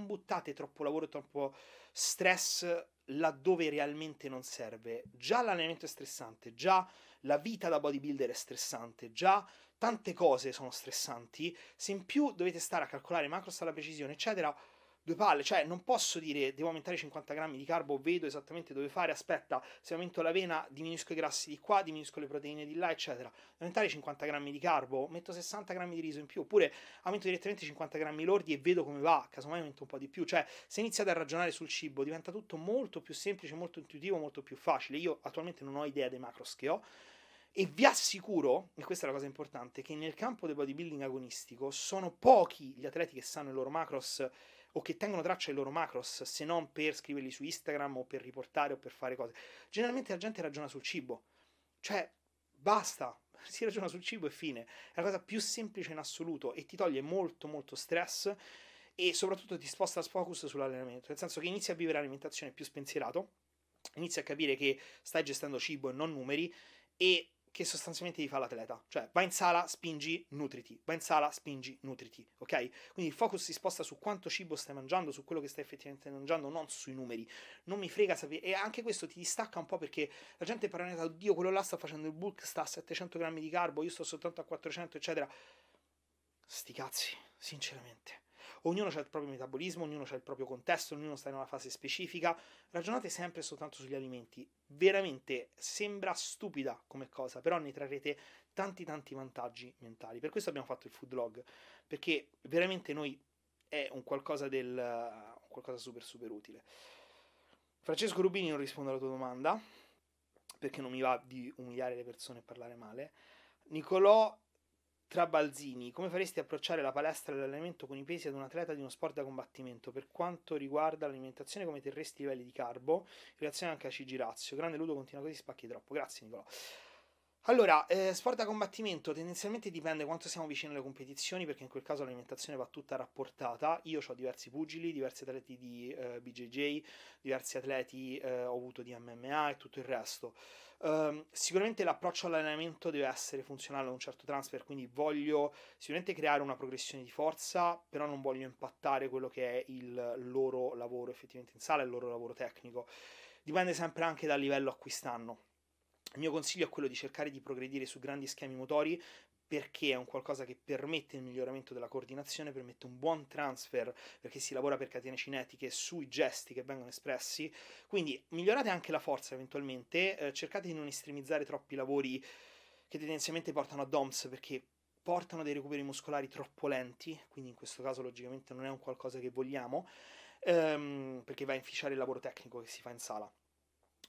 buttate troppo lavoro e troppo stress laddove realmente non serve. Già l'allenamento è stressante, già la vita da bodybuilder è stressante, già tante cose sono stressanti, se in più dovete stare a calcolare macros alla precisione eccetera, due palle. Cioè non posso dire devo aumentare 50 grammi di carbo, vedo esattamente dove fare, aspetta, se aumento l'avena diminuisco i grassi di qua, diminuisco le proteine di là eccetera. Aumentare 50 grammi di carbo, metto 60 grammi di riso in più, oppure aumento direttamente 50 grammi lordi e vedo come va, casomai aumento un po' di più. Cioè se iniziate a ragionare sul cibo diventa tutto molto più semplice, molto intuitivo, molto più facile. Io attualmente non ho idea dei macros che ho, e vi assicuro, e questa è la cosa importante, che nel campo del bodybuilding agonistico sono pochi gli atleti che sanno i loro macros o che tengono traccia dei loro macros, se non per scriverli su Instagram o per riportare o per fare cose. Generalmente la gente ragiona sul cibo, cioè basta, si ragiona sul cibo e fine, è la cosa più semplice in assoluto e ti toglie molto molto stress e soprattutto ti sposta il focus sull'allenamento, nel senso che inizi a vivere l'alimentazione più spensierato, inizi a capire che stai gestendo cibo e non numeri, e che sostanzialmente ti fa l'atleta, cioè vai in sala, spingi, nutriti, vai in sala, spingi, nutriti, ok? Quindi il focus si sposta su quanto cibo stai mangiando, su quello che stai effettivamente mangiando, non sui numeri. Non mi frega sapere, e anche questo ti distacca un po' perché la gente è paranoica, oddio quello là sta facendo il bulk, sta a 700 grammi di carbo, io sto soltanto a 400 eccetera. Sti cazzi, sinceramente. Ognuno ha il proprio metabolismo, ognuno ha il proprio contesto, ognuno sta in una fase specifica. Ragionate sempre soltanto sugli alimenti. Veramente sembra stupida come cosa, però ne trarrete tanti vantaggi mentali. Per questo abbiamo fatto il food log, perché veramente noi è un qualcosa super utile. Francesco Rubini, non rispondo alla tua domanda perché non mi va di umiliare le persone e parlare male. Nicolò Trabalzini, come faresti approcciare la palestra e l'allenamento con i pesi ad un atleta di uno sport da combattimento? Per quanto riguarda l'alimentazione, come terresti i livelli di carbo? In relazione anche a CG Razio. Grande Ludo, continua così, spacchi troppo. Grazie Nicolò. Allora, sport da combattimento tendenzialmente dipende quanto siamo vicini alle competizioni, perché in quel caso l'alimentazione va tutta rapportata. Io ho diversi pugili, diversi atleti di BJJ, diversi atleti ho avuto di MMA e tutto il resto. Sicuramente l'approccio all'allenamento deve essere funzionale a un certo transfer, quindi voglio sicuramente creare una progressione di forza, però non voglio impattare quello che è il loro lavoro effettivamente in sala, il loro lavoro tecnico. Dipende sempre anche dal livello a cui stanno. Il mio consiglio è quello di cercare di progredire su grandi schemi motori, perché è un qualcosa che permette il miglioramento della coordinazione, permette un buon transfer, perché si lavora per catene cinetiche sui gesti che vengono espressi. Quindi migliorate anche la forza eventualmente, cercate di non estremizzare troppi lavori che tendenzialmente portano a DOMS, perché portano dei recuperi muscolari troppo lenti, quindi in questo caso logicamente non è un qualcosa che vogliamo, perché va a inficiare il lavoro tecnico che si fa in sala.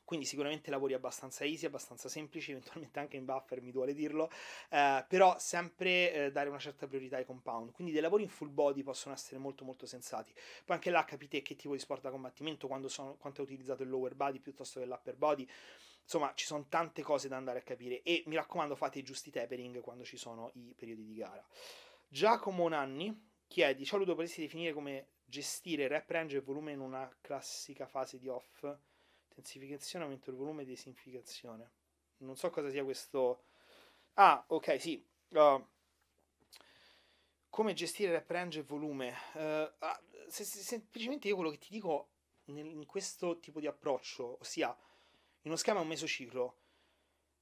Quindi sicuramente lavori abbastanza easy, abbastanza semplici, eventualmente anche in buffer, mi duole dirlo, però sempre dare una certa priorità ai compound. Quindi dei lavori in full body possono essere molto sensati. Poi anche là capite che tipo di sport da combattimento, quanto è utilizzato il lower body piuttosto che l'upper body. Insomma, ci sono tante cose da andare a capire e mi raccomando fate i giusti tapering quando ci sono i periodi di gara. Giacomo Nanni chiedi: ciao Ludo, potresti definire come gestire rep, range e volume in una classica fase di off, intensificazione, aumento del volume e desinficazione? Non so cosa sia questo. Ah, ok, sì. Come gestire rep, range e volume? Semplicemente io quello che ti dico in questo tipo di approccio, ossia in uno schema un mesociclo,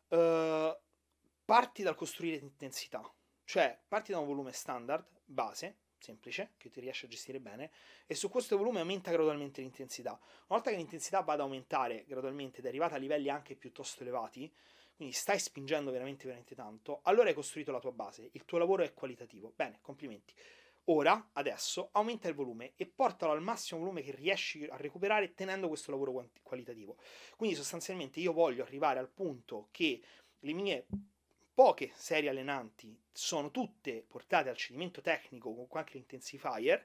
parti dal costruire intensità, cioè parti da un volume standard, base, semplice, che ti riesci a gestire bene, e su questo volume aumenta gradualmente l'intensità. Una volta che l'intensità va ad aumentare gradualmente ed è arrivata a livelli anche piuttosto elevati, quindi stai spingendo veramente veramente tanto, allora hai costruito la tua base, il tuo lavoro è qualitativo. Bene, complimenti. Ora, adesso, aumenta il volume e portalo al massimo volume che riesci a recuperare tenendo questo lavoro qualitativo. Quindi sostanzialmente io voglio arrivare al punto che le mie poche serie allenanti sono tutte portate al cedimento tecnico con qualche intensifier.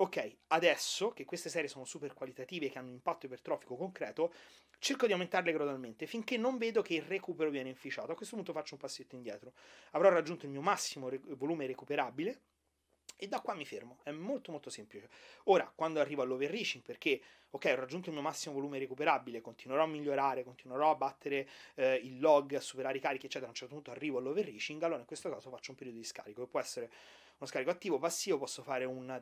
Ok, adesso che queste serie sono super qualitative, che hanno un impatto ipertrofico concreto, cerco di aumentarle gradualmente finché non vedo che il recupero viene inficiato. A questo punto faccio un passetto indietro, avrò raggiunto il mio massimo volume recuperabile e da qua mi fermo. È molto molto semplice. Ora, quando arrivo all'overreaching, perché ok, ho raggiunto il mio massimo volume recuperabile, continuerò a migliorare, continuerò a battere il log, a superare i carichi eccetera, a un certo punto arrivo all'overreaching, allora in questo caso faccio un periodo di scarico, che può essere uno scarico attivo, passivo, posso fare una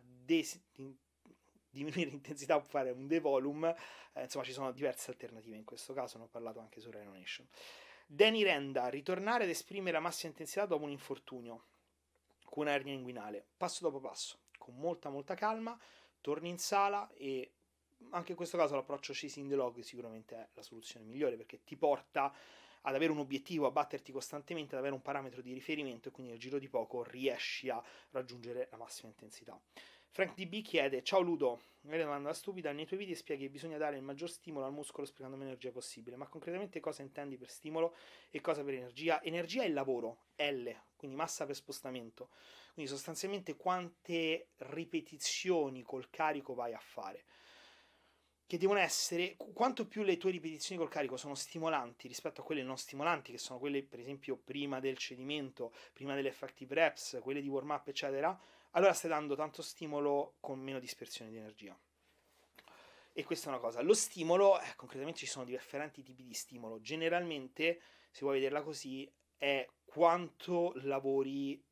diminuire l'intensità, può fare un devolume, insomma ci sono diverse alternative. In questo caso ne ho parlato anche su Renonation. Danny Renda: ritornare ad esprimere la massima intensità dopo un infortunio, una ernia inguinale, passo dopo passo, con molta molta calma, torni in sala, e anche in questo caso l'approccio chasing the log sicuramente è la soluzione migliore, perché ti porta ad avere un obiettivo, a batterti costantemente, ad avere un parametro di riferimento, e quindi nel giro di poco riesci a raggiungere la massima intensità. Frank DB chiede: ciao Ludo, magari una domanda stupida, nei tuoi video spieghi che bisogna dare il maggior stimolo al muscolo sprecando meno energia possibile, ma concretamente cosa intendi per stimolo e cosa per energia? Energia è il lavoro, L, quindi massa per spostamento, quindi sostanzialmente quante ripetizioni col carico vai a fare, che devono essere, quanto più le tue ripetizioni col carico sono stimolanti rispetto a quelle non stimolanti, che sono quelle per esempio prima del cedimento, prima delle effective reps, quelle di warm up eccetera, allora stai dando tanto stimolo con meno dispersione di energia. E questa è una cosa. Lo stimolo, concretamente ci sono differenti tipi di stimolo, generalmente, se vuoi vederla così, è quanto lavori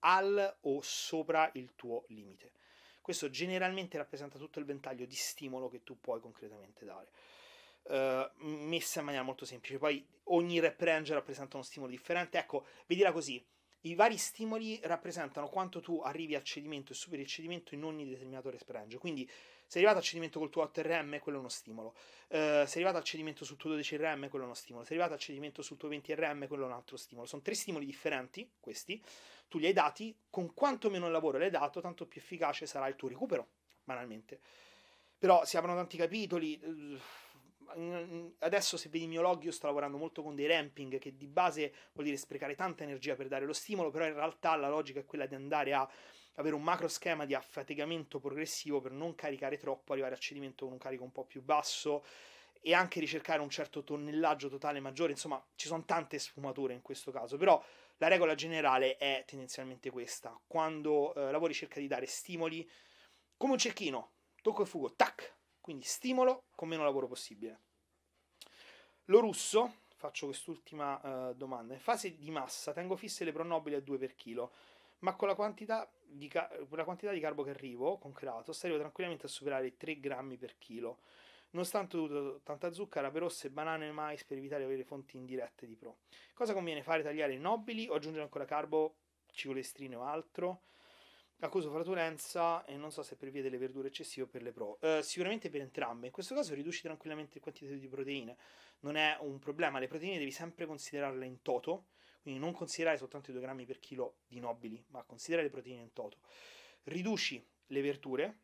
al o sopra il tuo limite. Questo generalmente rappresenta tutto il ventaglio di stimolo che tu puoi concretamente dare. Messa in maniera molto semplice, poi ogni rep range rappresenta uno stimolo differente, ecco, vedila così. I vari stimoli rappresentano quanto tu arrivi al cedimento e superi il cedimento in ogni determinato rep range. Quindi sei arrivato al cedimento col tuo 8RM, quello è uno stimolo. Sei arrivato al cedimento sul tuo 12RM, quello è uno stimolo. Sei arrivato al cedimento sul tuo 20RM, quello è un altro stimolo. Sono tre stimoli differenti, questi. Tu li hai dati, con quanto meno lavoro li hai dato, tanto più efficace sarà il tuo recupero, banalmente. Però si aprono tanti capitoli. Adesso se vedi il mio log io sto lavorando molto con dei ramping, che di base vuol dire sprecare tanta energia per dare lo stimolo, però in realtà la logica è quella di andare a avere un macro schema di affatigamento progressivo per non caricare troppo, arrivare a cedimento con un carico un po' più basso e anche ricercare un certo tonnellaggio totale maggiore. Insomma ci sono tante sfumature in questo caso, però la regola generale è tendenzialmente questa: quando lavori cerca di dare stimoli come un cecchino, tocco e fugo, tac. Quindi stimolo con meno lavoro possibile. Lo Russo, faccio quest'ultima domanda. In fase di massa tengo fisse le pronobili a 2 per chilo, ma con la quantità di carbo che arrivo, con Kratos, arrivo tranquillamente a superare i 3 grammi per chilo, nonostante ho avuto tanta zucchera, per rosse, banane e mais per evitare di avere fonti indirette di pro. Cosa conviene fare? Tagliare i nobili o aggiungere ancora carbo, cicolestrine o altro? Accuso flatulenza e non so se per via delle verdure eccessive o per le pro. Sicuramente per entrambe. In questo caso riduci tranquillamente il quantitativo di proteine, non è un problema. Le proteine devi sempre considerarle in toto, quindi non considerare soltanto i 2 grammi per chilo di nobili, ma considerare le proteine in toto. Riduci le verdure,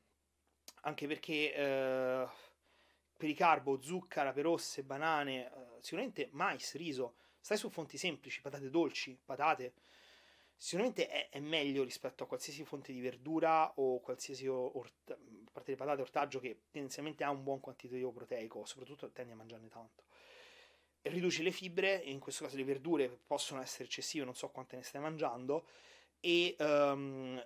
anche perché per i carbo, zucchero, per rosse, banane, sicuramente mais, riso, stai su fonti semplici, patate dolci, patate. Sicuramente è meglio rispetto a qualsiasi fonte di verdura o qualsiasi parte di patate, ortaggio, che tendenzialmente ha un buon quantitativo proteico, soprattutto tendi a mangiarne tanto. riduci le fibre, in questo caso le verdure possono essere eccessive, non so quante ne stai mangiando, e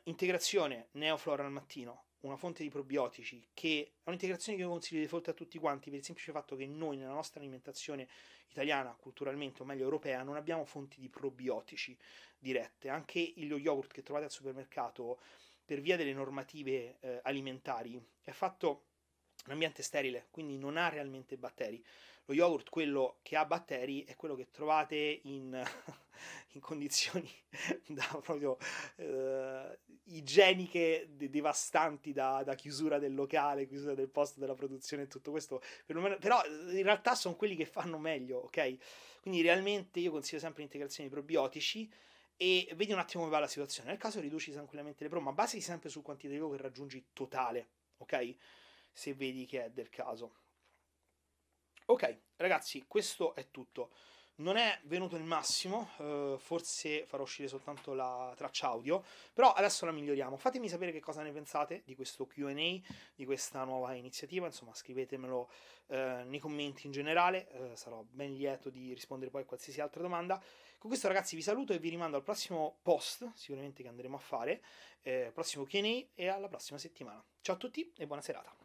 integrazione neoflora al mattino, una fonte di probiotici, che è un'integrazione che io consiglio di default a tutti quanti, per il semplice fatto che noi nella nostra alimentazione italiana, culturalmente, o meglio europea, non abbiamo fonti di probiotici dirette. Anche lo yogurt che trovate al supermercato, per via delle normative alimentari, è fatto in ambiente sterile, quindi non ha realmente batteri. Lo yogurt, quello che ha batteri, è quello che trovate in condizioni da proprio igieniche devastanti, da chiusura del locale, chiusura del posto della produzione e tutto questo. Però in realtà sono quelli che fanno meglio, ok? Quindi realmente io consiglio sempre integrazioni di probiotici, e vedi un attimo come va la situazione. Nel caso riduci tranquillamente le pro, ma basati sempre sul quantitativo che raggiungi totale, ok? Se vedi che è del caso. Ok ragazzi, questo è tutto, non è venuto il massimo, forse farò uscire soltanto la traccia audio, però adesso la miglioriamo. Fatemi sapere che cosa ne pensate di questo Q&A, di questa nuova iniziativa, insomma scrivetemelo nei commenti in generale, sarò ben lieto di rispondere poi a qualsiasi altra domanda. Con questo ragazzi vi saluto e vi rimando al prossimo post, sicuramente, che andremo a fare, prossimo Q&A, e alla prossima settimana. Ciao a tutti e buona serata.